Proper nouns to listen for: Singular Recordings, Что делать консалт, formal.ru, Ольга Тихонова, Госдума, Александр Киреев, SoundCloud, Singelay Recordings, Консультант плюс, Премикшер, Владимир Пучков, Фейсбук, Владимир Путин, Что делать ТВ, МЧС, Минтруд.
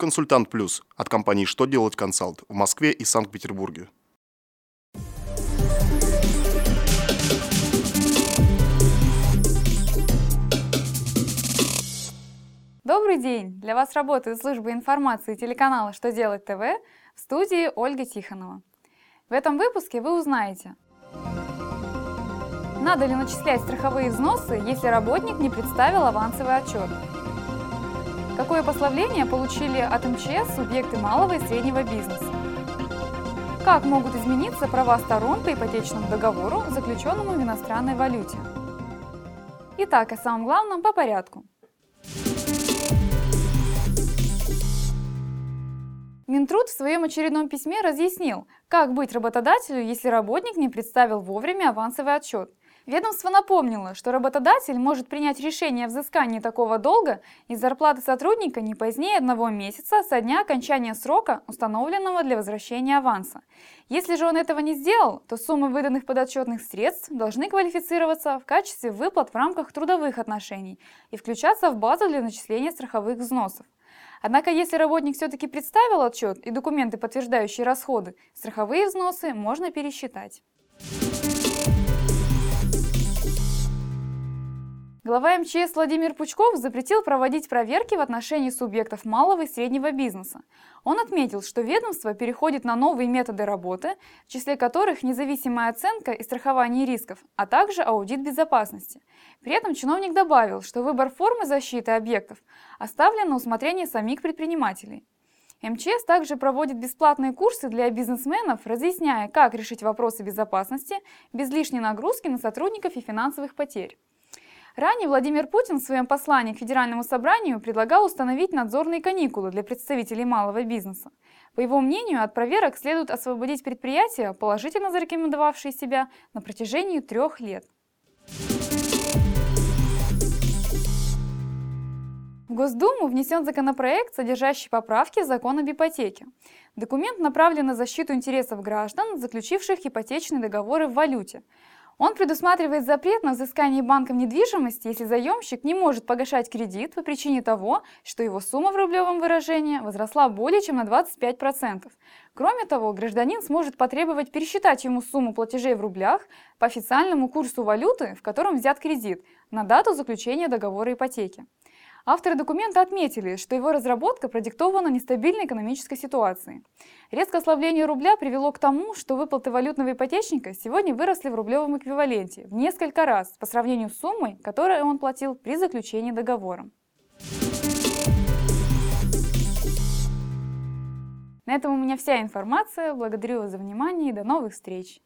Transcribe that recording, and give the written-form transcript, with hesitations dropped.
«Консультант плюс» от компании «Что делать консалт» в Москве и Санкт-Петербурге. Добрый день! Для вас работает служба информации телеканала «Что делать ТВ», в студии Ольга Тихонова. В этом выпуске вы узнаете: надо ли начислять страховые взносы, если работник не представил авансовый отчет? Какое послабление получили от МЧС субъекты малого и среднего бизнеса? Как могут измениться права сторон по ипотечному договору, заключенному в иностранной валюте? Итак, о самом главном по порядку. Минтруд в своем очередном письме разъяснил, как быть работодателю, если работник не представил вовремя авансовый отчет. Ведомство напомнило, что работодатель может принять решение о взыскании такого долга из зарплаты сотрудника не позднее 1 месяца со дня окончания срока, установленного для возвращения аванса. Если же он этого не сделал, то суммы выданных подотчетных средств должны квалифицироваться в качестве выплат в рамках трудовых отношений и включаться в базу для начисления страховых взносов. Однако, если работник все-таки представил отчет и документы, подтверждающие расходы, страховые взносы можно пересчитать. Глава МЧС Владимир Пучков запретил проводить проверки в отношении субъектов малого и среднего бизнеса. Он отметил, что ведомство переходит на новые методы работы, в числе которых независимая оценка и страхование рисков, а также аудит безопасности. При этом чиновник добавил, что выбор формы защиты объектов оставлен на усмотрение самих предпринимателей. МЧС также проводит бесплатные курсы для бизнесменов, разъясняя, как решить вопросы безопасности без лишней нагрузки на сотрудников и финансовых потерь. Ранее Владимир Путин в своем послании к Федеральному собранию предлагал установить надзорные каникулы для представителей малого бизнеса. По его мнению, от проверок следует освободить предприятия, положительно зарекомендовавшие себя на протяжении 3 лет. В Госдуму внесен законопроект, содержащий поправки в закон об ипотеке. Документ направлен на защиту интересов граждан, заключивших ипотечные договоры в валюте. Он предусматривает запрет на взыскание банком недвижимости, если заемщик не может погашать кредит по причине того, что его сумма в рублевом выражении возросла более чем на 25%. Кроме того, гражданин сможет потребовать пересчитать ему сумму платежей в рублях по официальному курсу валюты, в котором взят кредит, на дату заключения договора ипотеки. Авторы документа отметили, что его разработка продиктована нестабильной экономической ситуацией. Резкое ослабление рубля привело к тому, что выплаты валютного ипотечника сегодня выросли в рублевом эквиваленте в несколько раз по сравнению с суммой, которую он платил при заключении договора. На этом у меня вся информация. Благодарю вас за внимание и до новых встреч!